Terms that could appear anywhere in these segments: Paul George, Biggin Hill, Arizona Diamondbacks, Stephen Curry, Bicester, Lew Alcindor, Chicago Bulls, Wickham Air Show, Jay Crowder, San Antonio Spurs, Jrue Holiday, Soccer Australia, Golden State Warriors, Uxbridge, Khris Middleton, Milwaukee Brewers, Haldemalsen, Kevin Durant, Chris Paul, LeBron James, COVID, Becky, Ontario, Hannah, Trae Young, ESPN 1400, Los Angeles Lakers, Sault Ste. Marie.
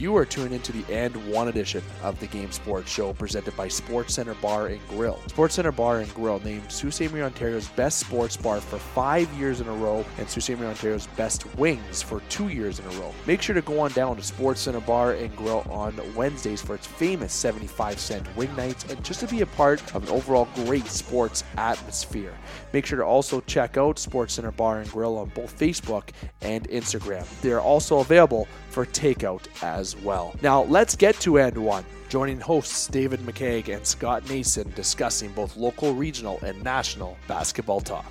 You are tuned into the And-One edition of the Game Sports Show, presented by Sports Center Bar and Grill. Sports Center Bar and Grill named Sault Ste. Marie, Ontario's best sports bar for 5 years in a row, and Sault Ste. Marie, Ontario's best wings for 2 years in a row. Make sure to go on down to Sports Center Bar and Grill on Wednesdays for its famous 75-cent wing nights, and just to be a part of an overall great sports atmosphere. Make sure to also check out Sports Center Bar and Grill on both Facebook and Instagram. They're also available for takeout as well. Now let's get to And-One. Joining hosts David McKeag and Scott Mason, discussing both local, regional, and national basketball talk.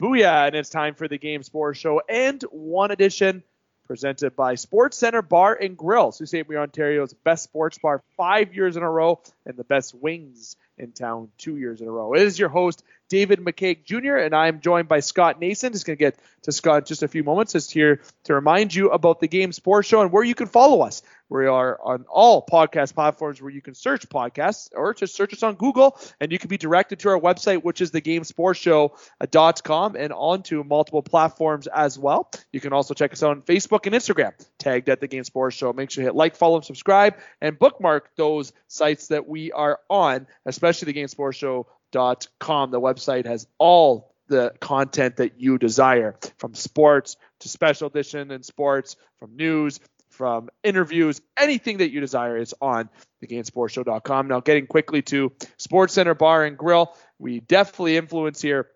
Booyah, and it's time for the Game Sports Show And-One edition, presented by Sports Center Bar and Grill, Sault Ste. Marie, Ontario's best sports bar 5 years in a row, and the best wings in town 2 years in a row. It is your host, David McKeag Jr., and I'm joined by Scott Mason. Just going to get to Scott in just a few moments. Just here to remind you about the Game Sports Show and where you can follow us. We are on all podcast platforms where you can search podcasts, or just search us on Google, and you can be directed to our website, which is thegamesportshow.com, and onto multiple platforms as well. You can also check us out on Facebook and Instagram, tagged at The Game Sports Show. Make sure you hit like, follow, and subscribe, and bookmark those sites that we are on, especially thegamesportshow.com. The website has all the content that you desire, from sports to special edition and sports, from news, from interviews, anything that you desire is on thegamesportshow.com. Now, getting quickly to Sports Center Bar and Grill, we definitely influence here,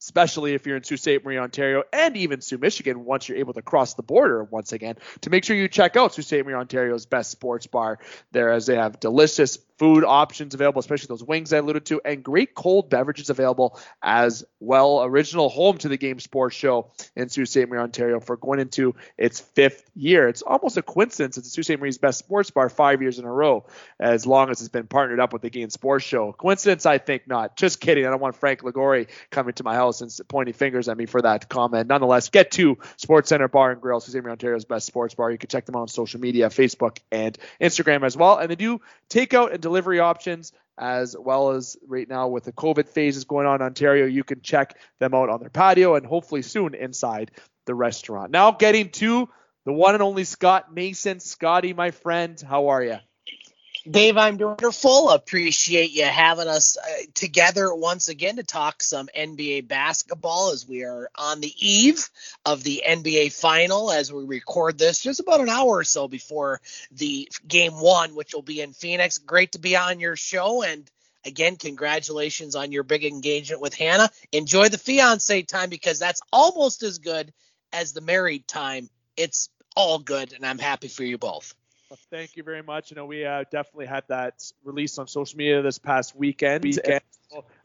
especially if you're in Sault Ste. Marie, Ontario, and even Sault, Michigan, once you're able to cross the border once again, to make sure you check out Sault Ste. Marie, Ontario's best sports bar there, as they have delicious food options available, especially those wings I alluded to, and great cold beverages available as well. Original home to the Game Sports Show in Sault Ste. Marie, Ontario, for going into its fifth year. It's almost a coincidence it's Sault Ste. Marie's best sports bar 5 years in a row, as long as it's been partnered up with the Game Sports Show. Coincidence? I think not. Just kidding. I don't want Frank Ligori coming to my house and pointing fingers at me for that comment. Nonetheless, get to Sports Center Bar and Grill, Sault Ste. Marie, Ontario's best sports bar. You can check them out on social media, Facebook and Instagram as well. And they do takeout and delivery options, as well as right now with the COVID phases going on in Ontario, you can check them out on their patio and hopefully soon inside the restaurant. Now getting to the one and only Scott Mason. Scotty, my friend, how are you? Dave, I'm doing wonderful. Appreciate you having us together once again to talk some NBA basketball, as we are on the eve of the NBA final as we record this, just about an hour or so before the game one, which will be in Phoenix. Great to be on your show. And again, congratulations on your big engagement with Hannah. Enjoy the fiancé time, because that's almost as good as the married time. It's all good, and I'm happy for you both. Thank you very much. You know, we definitely had that release on social media this past weekend.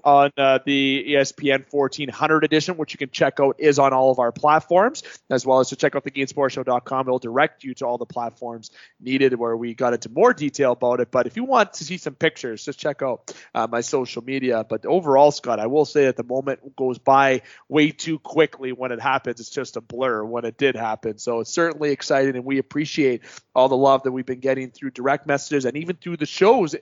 On the ESPN 1400 edition, which you can check out, is on all of our platforms, as well as to check out thegamesportshow.com. It'll direct you to all the platforms needed, where we got into more detail about it. But if you want to see some pictures, just check out my social media. But overall, Scott, I will say that the moment goes by way too quickly when it happens. It's just a blur when it did happen. So it's certainly exciting, and we appreciate all the love that we've been getting through direct messages and even through the show's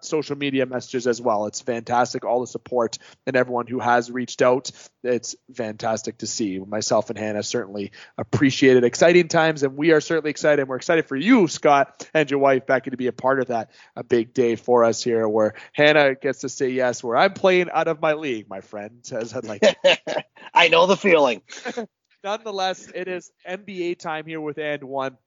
social media messages as well. It's fantastic. All the support and everyone who has reached out, it's fantastic to see. Myself and Hannah certainly appreciate it. Exciting times, and we are certainly excited. We're excited for you, Scott, and your wife, Becky, to be a part of that. A big day for us here, where Hannah gets to say yes, where I'm playing out of my league, my friend, as I'd like to. I know the feeling. Nonetheless, it is NBA time here with And-One.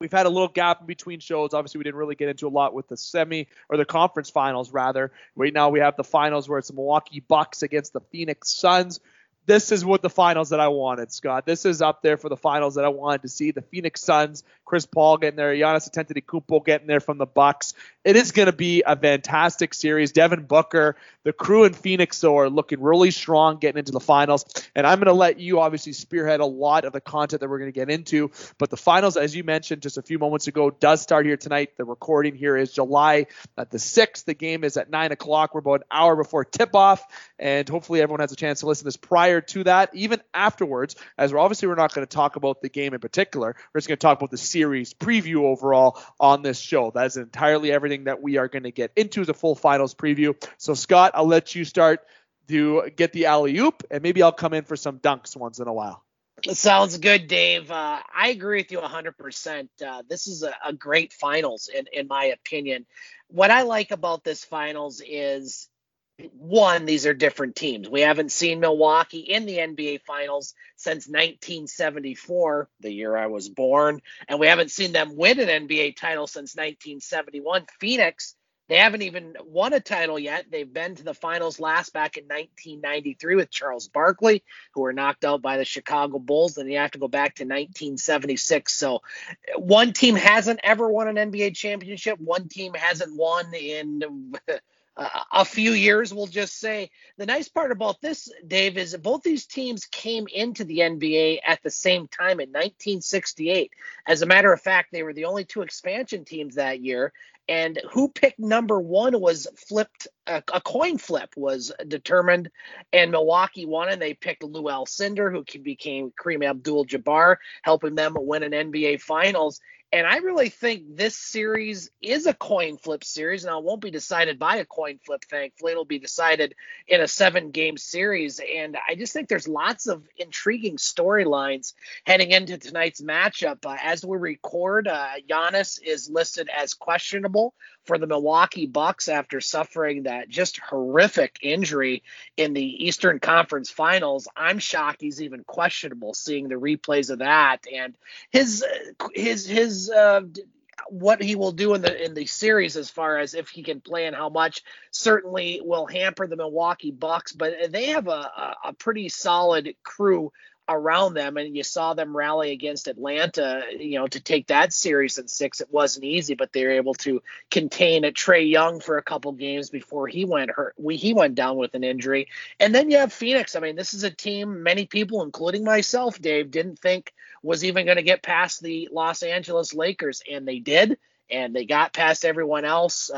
We've had a little gap in between shows. Obviously, we didn't really get into a lot with the conference finals, rather. Right now, we have the finals where it's the Milwaukee Bucks against the Phoenix Suns. This is what the finals that I wanted, Scott. This is up there for the finals that I wanted to see. The Phoenix Suns, Chris Paul getting there, Giannis Antetokounmpo getting there from the Bucks. It is going to be a fantastic series. Devin Booker, the crew in Phoenix, though, are looking really strong getting into the finals. And I'm going to let you obviously spearhead a lot of the content that we're going to get into. But the finals, as you mentioned just a few moments ago, does start here tonight. The recording here is July the 6th. The game is at 9 o'clock. We're about an hour before tip-off. And hopefully everyone has a chance to listen to this prior to that, even afterwards, as we're not going to talk about the game in particular. We're just going to talk about the series preview overall on this show. That is entirely everything that we are going to get into, the full finals preview. So Scott, I'll let you start to get the alley-oop, and maybe I'll come in for some dunks once in a while. Sounds good, Dave. I agree with you 100%. This is a great finals, in my opinion. What I like about this finals is, one, these are different teams. We haven't seen Milwaukee in the NBA Finals since 1974, the year I was born, and we haven't seen them win an NBA title since 1971. Phoenix, they haven't even won a title yet. They've been to the finals last back in 1993 with Charles Barkley, who were knocked out by the Chicago Bulls. Then you have to go back to 1976. So one team hasn't ever won an NBA championship. One team hasn't won in a few years, we'll just say. The nice part about this, Dave, is that both these teams came into the NBA at the same time in 1968. As a matter of fact, they were the only two expansion teams that year. And who picked number one was flipped, a coin flip was determined, and Milwaukee won, and they picked Lew Alcindor, who became Kareem Abdul-Jabbar, helping them win an NBA Finals. And I really think this series is a coin flip series. Now, it won't be decided by a coin flip, thankfully. It'll be decided in a 7-game series. And I just think there's lots of intriguing storylines heading into tonight's matchup. As we record, Giannis is listed as questionable for the Milwaukee Bucks after suffering that just horrific injury in the Eastern Conference Finals. I'm shocked he's even questionable, seeing the replays of that, and his what he will do in the series as far as if he can play and how much certainly will hamper the Milwaukee Bucks. But they have a pretty solid crew around them, and you saw them rally against Atlanta, to take that series in 6. It wasn't easy, but they were able to contain Trae Young for a couple games before he went hurt. He went down with an injury. And then you have Phoenix. I mean, this is a team many people, including myself, Dave, didn't think was even going to get past the Los Angeles Lakers, and they did, and they got past everyone else.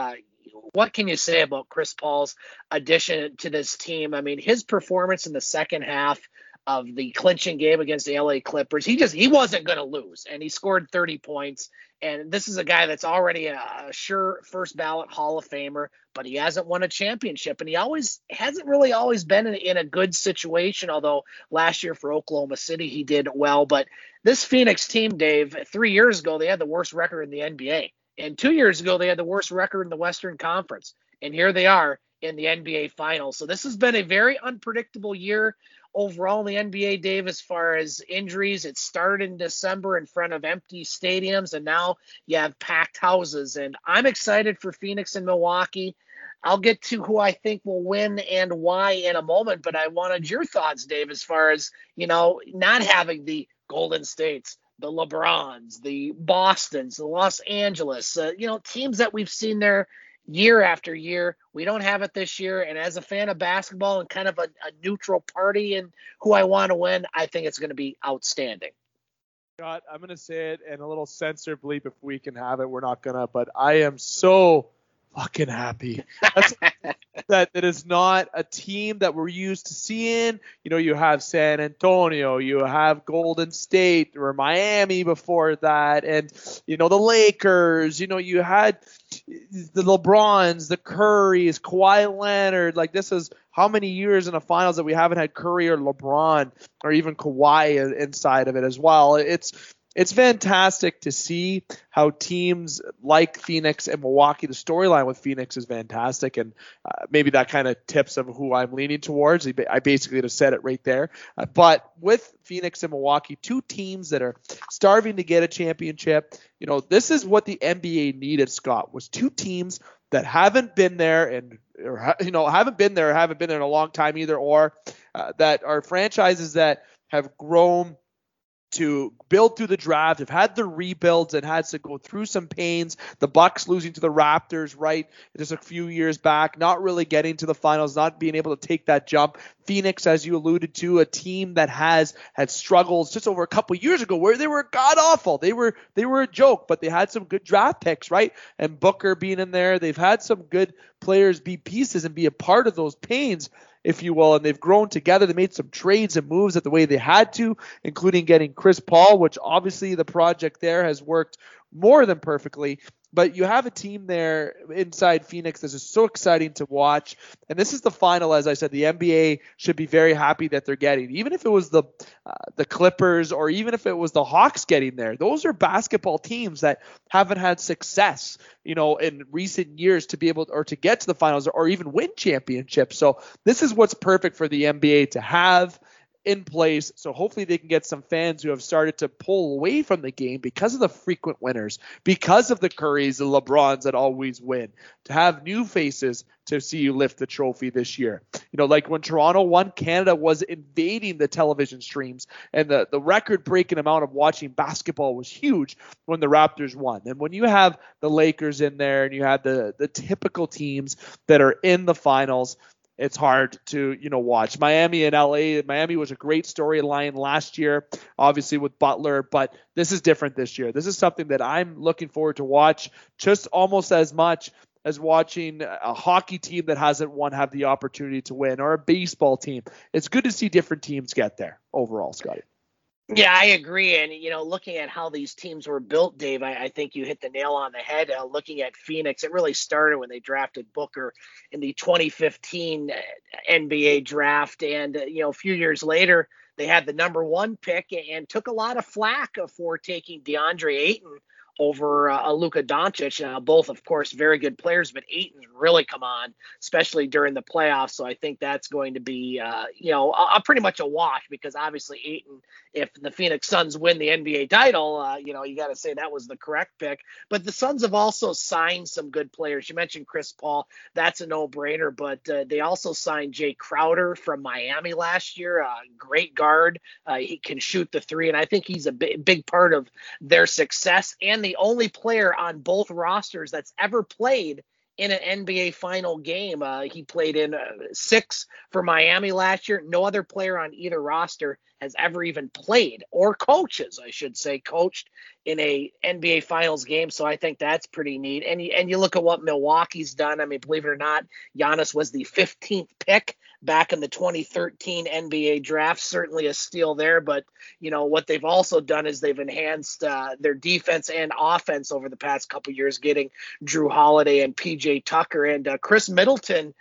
What can you say about Chris Paul's addition to this team? I mean, his performance in the second half of the clinching game against the LA Clippers, he wasn't going to lose, and he scored 30 points. And this is a guy that's already a sure first ballot Hall of Famer, but he hasn't won a championship, and he hasn't really always been in a good situation, although last year for Oklahoma City he did well. But this Phoenix team, Dave, 3 years ago they had the worst record in the NBA, and 2 years ago they had the worst record in the Western Conference, and here they are in the NBA Finals. So this has been a very unpredictable year overall in the NBA, Dave, as far as injuries. It started in December in front of empty stadiums, and now you have packed houses. And I'm excited for Phoenix and Milwaukee. I'll get to who I think will win and why in a moment, but I wanted your thoughts, Dave, as far as, not having the Golden States, the LeBrons, the Bostons, the Los Angeles, teams that we've seen there year after year. We don't have it this year, and as a fan of basketball and kind of a neutral party and who I want to win, I think it's going to be outstanding. Scott, I'm going to say it, and a little censor bleep if we can have it. We're not going to, but I am so fucking happy. That is not a team that we're used to seeing. You have San Antonio, you have Golden State or Miami before that, and the Lakers. You had the LeBrons, the Currys, Kawhi Leonard. Like, this is how many years in the finals that we haven't had Curry or LeBron or even Kawhi inside of it as well. It's fantastic to see how teams like Phoenix and Milwaukee, the storyline with Phoenix is fantastic, and maybe that kind of tips of who I'm leaning towards. I basically just said it right there. But with Phoenix and Milwaukee, two teams that are starving to get a championship, this is what the NBA needed, Scott, was two teams that haven't been there in a long time either, or that are franchises that have grown to build through the draft, have had the rebuilds and had to go through some pains. The Bucks losing to the Raptors, right, just a few years back, not really getting to the finals, not being able to take that jump. Phoenix, as you alluded to, a team that has had struggles just over a couple of years ago where they were god-awful. They were a joke, but they had some good draft picks, right? And Booker being in there, they've had some good players be pieces and be a part of those pains, if you will, and they've grown together. They made some trades and moves at the way they had to, including getting Chris Paul, which obviously the project there has worked more than perfectly. But you have a team there inside Phoenix. This is so exciting to watch. And this is the final. As I said, the NBA should be very happy that they're getting, even if it was the Clippers or even if it was the Hawks getting there. Those are basketball teams that haven't had success, you know, in recent years to be able to, or to get to the finals or even win championships. So this is what's perfect for the NBA to have in place. So hopefully they can get some fans who have started to pull away from the game because of the frequent winners, because of the Currys, the LeBrons that always win, to have new faces to see you lift the trophy this year. You know, like when Toronto won, Canada was invading the television streams, and the record-breaking amount of watching basketball was huge when the Raptors won. And when you have the Lakers in there and you have the typical teams that are in the finals, it's hard to, you know, watch. Miami and LA. Miami was a great storyline last year, obviously with Butler, but this is different this year. This is something that I'm looking forward to watch just almost as much as watching a hockey team that hasn't won have the opportunity to win, or a baseball team. It's good to see different teams get there overall, Scotty. Yeah, I agree. And, you know, looking at how these teams were built, Dave, I think you hit the nail on the head. Looking at Phoenix, it really started when they drafted Booker in the 2015 NBA draft. And, you know, a few years later, they had the #1 pick and took a lot of flack for taking DeAndre Ayton over Luka Doncic. Both, of course, very good players, but Ayton's really come on, especially during the playoffs. So I think that's going to be, you know, a pretty much a wash, because obviously Ayton, if the Phoenix Suns win the NBA title, you know, you got to say that was the correct pick. But the Suns have also signed some good players. You mentioned Chris Paul. That's a no-brainer, but they also signed Jay Crowder from Miami last year, a great guard. He can shoot the three, and I think he's a big part of their success, and the only player on both rosters that's ever played in an NBA final game. He played in 6 for Miami last year. No other player on either roster has ever even played, or coached in a NBA finals game. So I think that's pretty neat. And you look at what Milwaukee's done. I mean, believe it or not, Giannis was the 15th pick back in the 2013 NBA draft, certainly a steal there. But, you know, what they've also done is they've enhanced their defense and offense over the past couple years, getting Jrue Holiday and PJ Tucker and Khris Middleton.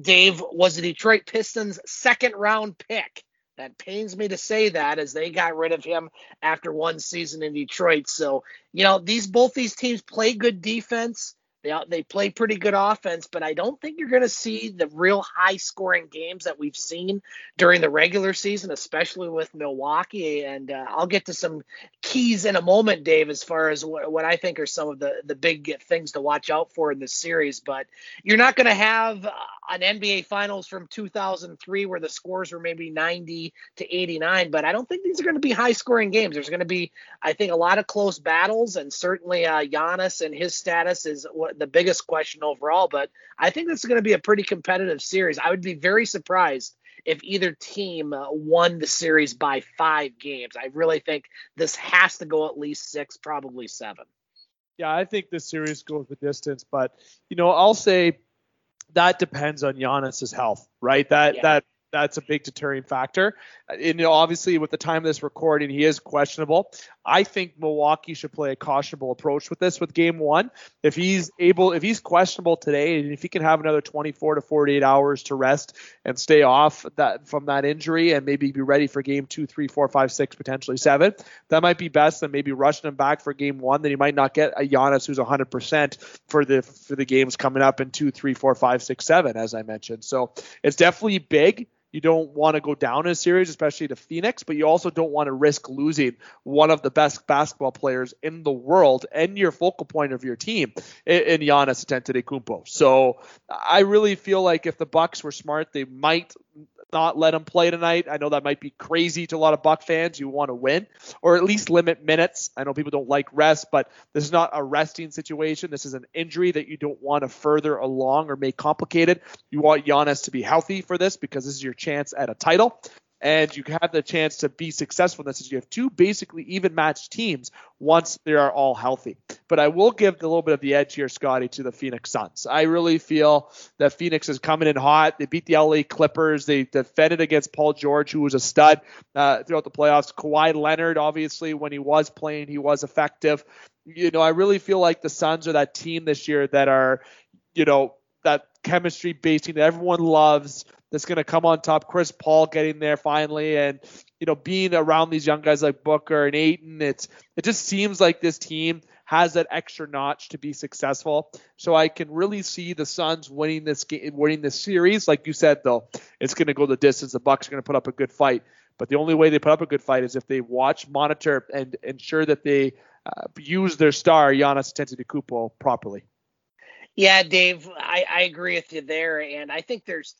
Dave was the Detroit Pistons' second-round pick. That pains me to say that, as they got rid of him after one season in Detroit. So, you know, both these teams play good defense. They play pretty good offense, but I don't think you're going to see the real high-scoring games that we've seen during the regular season, especially with Milwaukee. And I'll get to some keys in a moment, Dave, as far as what I think are some of the big things to watch out for in this series. But you're not going to have an NBA Finals from 2003 where the scores were maybe 90 to 89, but I don't think these are going to be high-scoring games. There's going to be, I think, a lot of close battles, and certainly Giannis and his status is the biggest question overall, but I think this is going to be a pretty competitive series. I would be very surprised if either team won the series by 5 games. I really think this has to go at least 6, probably 7. Yeah, I think this series goes the distance, but, you know, I'll say that depends on Giannis's health, right? That's a big deterring factor. And, you know, obviously, with the time of this recording, he is questionable. I think Milwaukee should play a cautionable approach with this, with game one. If he's questionable today, and if he can have another 24 to 48 hours to rest and stay off from that injury, and maybe be ready for game 2, 3, 4, 5, 6, potentially 7, that might be best than maybe rushing him back for game one. Then he might not get a Giannis who's 100% for the games coming up in 2, 3, 4, 5, 6, 7, as I mentioned. So it's definitely big. You don't want to go down in a series, especially to Phoenix, but you also don't want to risk losing one of the best basketball players in the world and your focal point of your team in Giannis Antetokounmpo. So I really feel like if the Bucks were smart, they might not let him play tonight. I know that might be crazy to a lot of Buck fans. You want to win, or at least limit minutes. I know people don't like rest, but this is not a resting situation. This is an injury that you don't want to further along or make complicated. You want Giannis to be healthy for this, because this is your chance at a title. And you have the chance to be successful in this, as you have 2 basically even matched teams once they are all healthy. But I will give a little bit of the edge here, Scotty, to the Phoenix Suns. I really feel that Phoenix is coming in hot. They beat the LA Clippers. They defended against Paul George, who was a stud throughout the playoffs. Kawhi Leonard, obviously, when he was playing, he was effective. you know, I really feel like the Suns are that team this year that are, you know, that chemistry-based team that everyone loves that's going to come on top. Chris Paul getting there finally and, you know, being around these young guys like Booker and Ayton, it just seems like this team has that extra notch to be successful. So I can really see the Suns winning this game, winning this series. Like you said, though, it's going to go the distance. The Bucks are going to put up a good fight. But the only way they put up a good fight is if they watch, monitor, and ensure that they use their star, Giannis Antetokounmpo, properly. Yeah, Dave, I agree with you there. And I think there's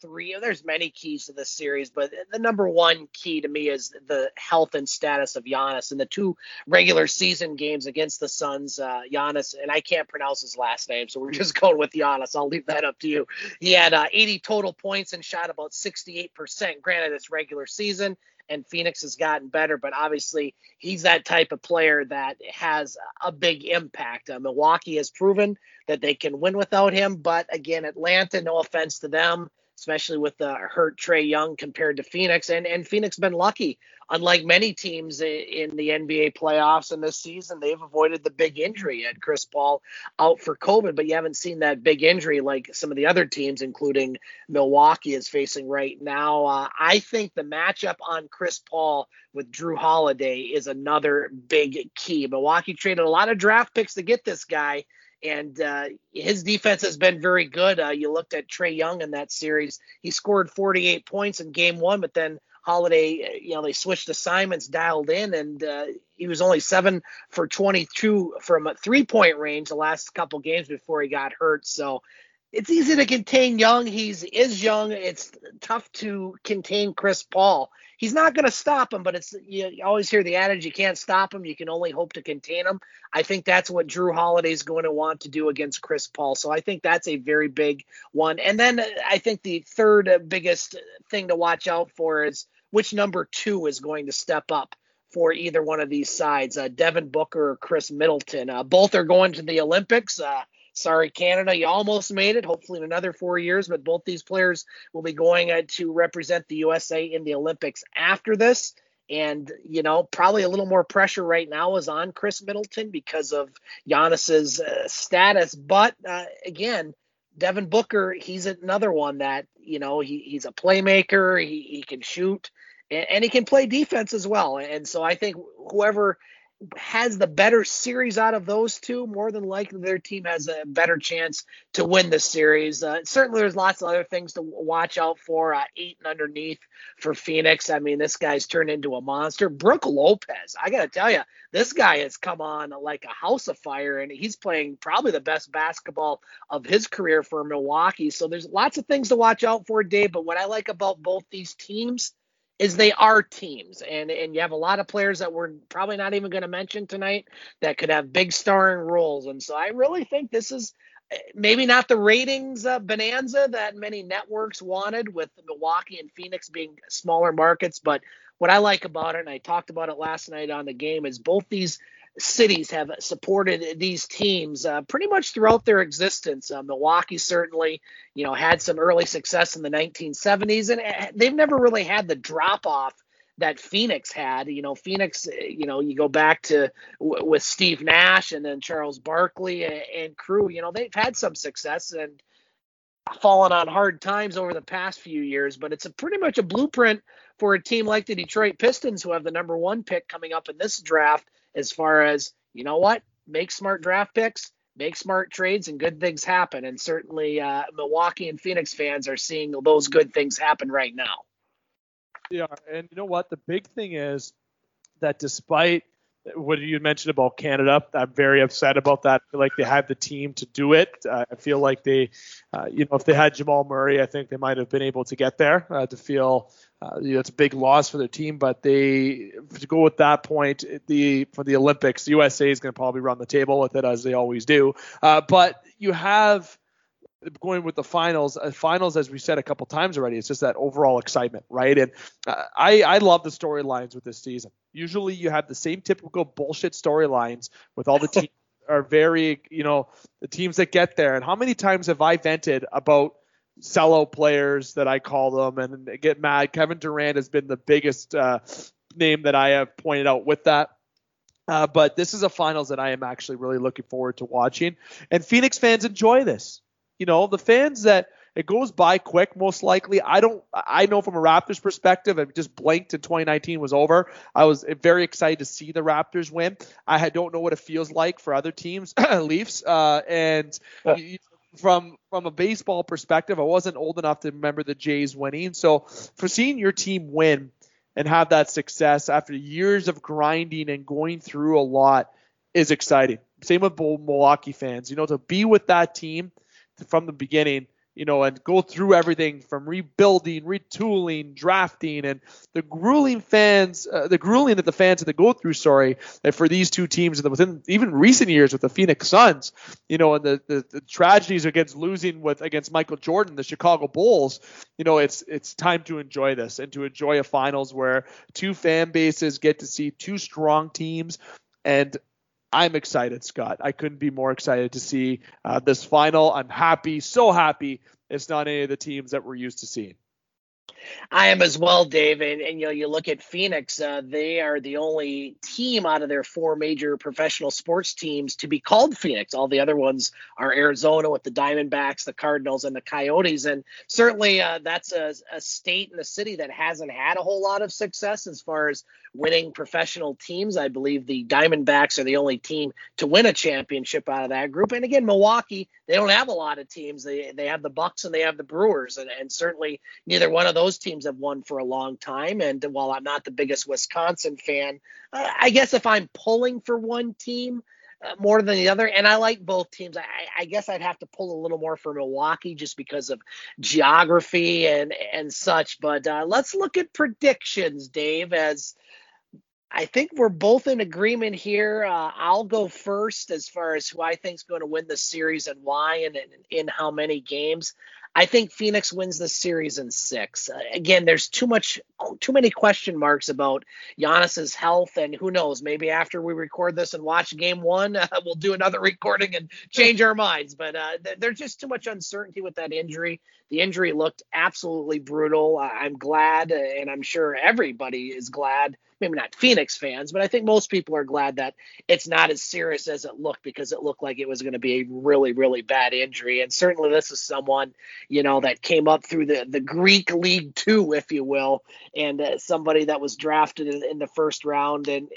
many keys to this series, but the number one key to me is the health and status of Giannis. In the two regular season games against the Suns, Giannis, and I can't pronounce his last name, so we're just going with Giannis. I'll leave that up to you. He had 80 total points and shot about 68%. Granted, it's regular season, and Phoenix has gotten better, but obviously he's that type of player that has a big impact. Milwaukee has proven that they can win without him, but again, Atlanta, no offense to them, especially with the hurt Trae Young compared to Phoenix, and Phoenix been lucky. Unlike many teams in the NBA playoffs in this season, they've avoided the big injury. You had Chris Paul out for COVID, but you haven't seen that big injury like some of the other teams, including Milwaukee, is facing right now. I think the matchup on Chris Paul with Jrue Holiday is another big key. Milwaukee traded a lot of draft picks to get this guy, and his defense has been very good. You looked at Trae Young in that series. He scored 48 points in game one, but then Holiday, you know, they switched assignments, dialed in, and he was only 7 for 22 from a three-point range the last couple games before he got hurt. So it's easy to contain Young. He is young. It's tough to contain Chris Paul. He's not going to stop him, but it's, you always hear the adage, you can't stop him. You can only hope to contain him. I think that's what Jrue Holiday is going to want to do against Chris Paul. So I think that's a very big one. And then I think the third biggest thing to watch out for is which number two is going to step up for either one of these sides, Devin Booker or Khris Middleton. Both are going to the Olympics. Sorry, Canada, you almost made it, hopefully in another 4 years, but both these players will be going to represent the USA in the Olympics after this. And, you know, probably a little more pressure right now is on Khris Middleton because of Giannis's status. But again, Devin Booker, he's another one that, you know, he's a playmaker. He can shoot and he can play defense as well. And so I think whoever has the better series out of those two, more than likely their team has a better chance to win this series. Certainly there's lots of other things to watch out for. Ayton underneath for Phoenix. I mean, this guy's turned into a monster. Brooke Lopez, I got to tell you, this guy has come on like a house of fire, and he's playing probably the best basketball of his career for Milwaukee. So there's lots of things to watch out for, Dave, but what I like about both these teams is they are teams, and you have a lot of players that we're probably not even going to mention tonight that could have big starring roles. And so I really think this is maybe not the ratings bonanza that many networks wanted with Milwaukee and Phoenix being smaller markets. But what I like about it, and I talked about it last night on The Game, is both these cities have supported these teams pretty much throughout their existence. Milwaukee certainly, you know, had some early success in the 1970s, and they've never really had the drop-off that Phoenix had. You know, Phoenix, you know, you go back to with Steve Nash and then Charles Barkley and crew, you know, they've had some success and fallen on hard times over the past few years, but it's pretty much a blueprint for a team like the Detroit Pistons, who have the number one pick coming up in this draft, as far as, you know what, make smart draft picks, make smart trades, and good things happen. And certainly Milwaukee and Phoenix fans are seeing those good things happen right now. Yeah, and you know what? The big thing is that despite what you mentioned about Canada, I'm very upset about that. I feel like they have the team to do it. I feel like they, you know, if they had Jamal Murray, I think they might have been able to get there to feel – you know, it's a big loss for their team, but they, to go with that point, for the Olympics, the USA is going to probably run the table with it as they always do. But you have, going with the finals, as we said a couple times already, it's just that overall excitement, right? And I love the storylines with this season. Usually you have the same typical bullshit storylines with all the teams are very, you know, the teams that get there. And how many times have I vented about sellout players that I call them and get mad? Kevin Durant has been the biggest name that I have pointed out with that. But this is a finals that I am actually really looking forward to watching. And Phoenix fans enjoy this. You know, the fans that it goes by quick, most likely. I know from a Raptors perspective, I just blinked and 2019 was over. I was very excited to see the Raptors win. I don't know what it feels like for other teams, Leafs. From a baseball perspective, I wasn't old enough to remember the Jays winning. So for seeing your team win and have that success after years of grinding and going through a lot is exciting. Same with Milwaukee fans, you know, to be with that team from the beginning, you know, and go through everything from rebuilding, retooling, drafting, and the grueling that the fans had to go through, that for these two teams within even recent years with the Phoenix Suns, you know, and the tragedies against losing against Michael Jordan, the Chicago Bulls, you know, it's time to enjoy this and to enjoy a finals where two fan bases get to see two strong teams. And I'm excited, Scott. I couldn't be more excited to see this final. I'm happy, so happy it's not any of the teams that we're used to seeing. I am as well, Dave. And you know, you look at Phoenix, they are the only team out of their four major professional sports teams to be called Phoenix. All the other ones are Arizona with the Diamondbacks, the Cardinals, and the Coyotes. And certainly that's a state and a city that hasn't had a whole lot of success as far as winning professional teams. I believe the Diamondbacks are the only team to win a championship out of that group. And again, Milwaukee, they don't have a lot of teams. They have the Bucks and they have the Brewers. And certainly neither one of those teams have won for a long time. And while I'm not the biggest Wisconsin fan, I guess if I'm pulling for one team more than the other, and I like both teams, I guess I'd have to pull a little more for Milwaukee just because of geography and such. But let's look at predictions, Dave, as I think we're both in agreement here. I'll go first as far as who I think is going to win the series and why and in how many games. I think Phoenix wins the series in 6. Again, there's too many question marks about Giannis's health, and who knows, maybe after we record this and watch game 1, we'll do another recording and change our minds. But there's just too much uncertainty with that injury. The injury looked absolutely brutal. I'm glad, and I'm sure everybody is glad, maybe not Phoenix fans, but I think most people are glad that it's not as serious as it looked, because it looked like it was going to be a really, really bad injury. And certainly this is someone, you know, that came up through the Greek League 2, if you will, and somebody that was drafted in the first round and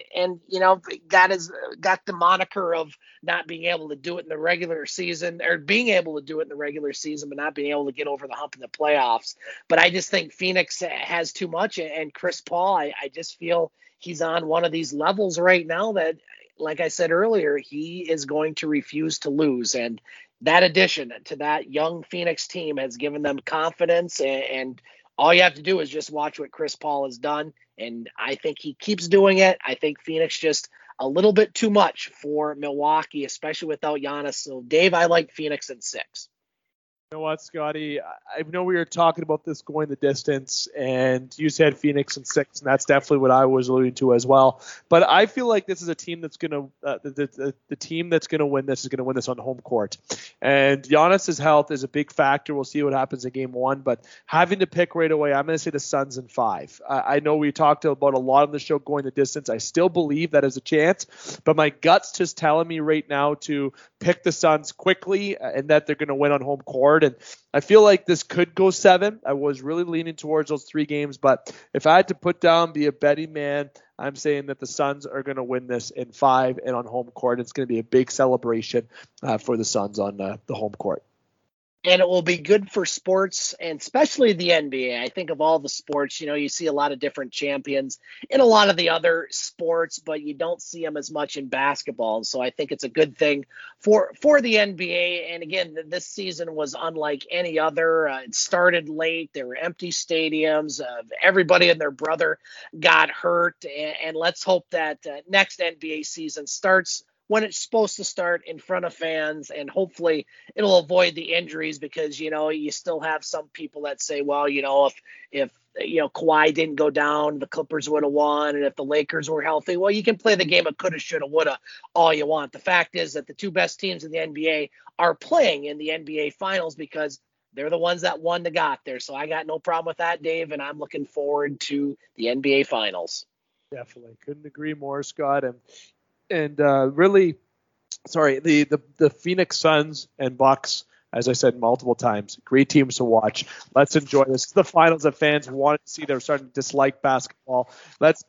you know, got the moniker of not being able to do it in the regular season, or being able to do it in the regular season, but not being able to get over the hump in the playoffs. But I just think Phoenix has too much. And Chris Paul, I just feel he's on one of these levels right now that, like I said earlier, he is going to refuse to lose. And that addition to that young Phoenix team has given them confidence, and all you have to do is just watch what Chris Paul has done. And I think he keeps doing it. I think Phoenix just a little bit too much for Milwaukee, especially without Giannis. So, Dave, I like Phoenix in 6. You know what, Scotty? I know we were talking about this going the distance, and you said Phoenix in 6, and that's definitely what I was alluding to as well. But I feel like this is a team that's going to the team that's going to win this is going to win this on home court. And Giannis's health is a big factor. We'll see what happens in Game 1. But having to pick right away, I'm going to say the Suns in 5. I know we talked about a lot on the show going the distance. I still believe that is a chance, but my gut's just telling me right now to pick the Suns quickly and that they're going to win on home court. And I feel like this could go 7. I was really leaning towards those 3 games, but if I had to be a betting man, I'm saying that the Suns are going to win this in 5 and on home court. It's going to be a big celebration for the Suns on the home court. And it will be good for sports, and especially the NBA. I think of all the sports, you know, you see a lot of different champions in a lot of the other sports, but you don't see them as much in basketball. And so I think it's a good thing for the NBA. And again, this season was unlike any other. It started late. There were empty stadiums. Everybody and their brother got hurt. And let's hope that next NBA season starts when it's supposed to start, in front of fans, and hopefully it'll avoid the injuries, because, you know, you still have some people that say, well, you know, if you know, Kawhi didn't go down, the Clippers would have won. And if the Lakers were healthy, well, you can play the game of coulda, shoulda, woulda all you want. The fact is that the two best teams in the NBA are playing in the NBA Finals because they're the ones that won to got there. So I got no problem with that, Dave, and I'm looking forward to the NBA Finals. Definitely. Couldn't agree more, Scott. And and really, sorry, the Phoenix Suns and Bucks, as I said multiple times, great teams to watch. Let's enjoy this. It's the finals that fans want to see. They're starting to dislike basketball. Let's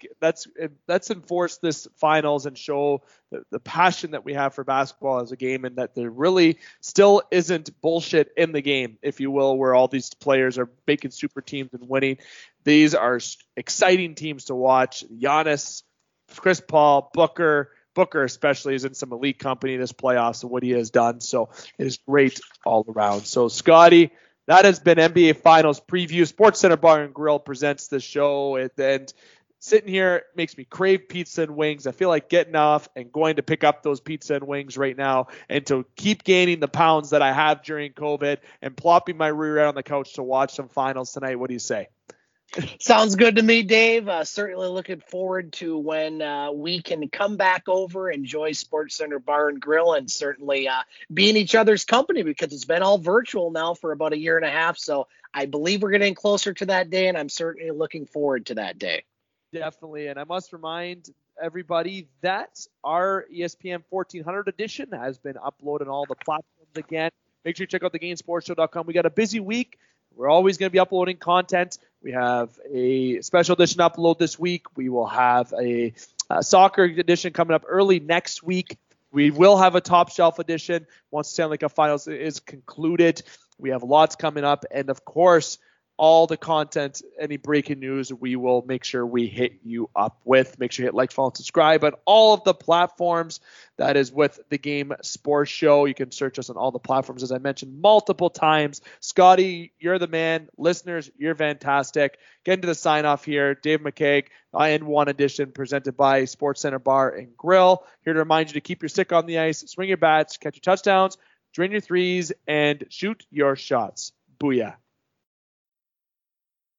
enforce this finals and show the passion that we have for basketball as a game, and that there really still isn't bullshit in the game, if you will, where all these players are making super teams and winning. These are exciting teams to watch. Giannis, Chris Paul, Booker especially is in some elite company this playoffs and what he has done. So it is great all around. So, Scotty, that has been NBA Finals Preview. Sports Center Bar and Grill presents the show. And sitting here makes me crave pizza and wings. I feel like getting off and going to pick up those pizza and wings right now, and to keep gaining the pounds that I have during COVID and plopping my rear end on the couch to watch some finals tonight. What do you say? Sounds good to me, Dave. Certainly looking forward to when we can come back over, enjoy Sports Center Bar and Grill, and certainly be in each other's company, because it's been all virtual now for about 1.5 years. So I believe we're getting closer to that day, and I'm certainly looking forward to that day. Definitely. And I must remind everybody that our ESPN 1400 edition has been uploaded on all the platforms again. Make sure you check out thegamesportshow.com. We got a busy week. We're always going to be uploading content. We have a special edition upload this week. We will have a soccer edition coming up early next week. We will have a top shelf edition once the Stanley Cup Finals is concluded. We have lots coming up. And, of course, all the content, any breaking news, we will make sure we hit you up with. Make sure you hit like, follow, and subscribe on all of the platforms. That is with The Game Sports Show. You can search us on all the platforms, as I mentioned multiple times. Scotty, you're the man. Listeners, you're fantastic. Getting to the sign-off here. Dave McKeag, And-One edition, presented by Sports Center Bar and Grill. Here to remind you to keep your stick on the ice, swing your bats, catch your touchdowns, drain your threes, and shoot your shots. Booyah.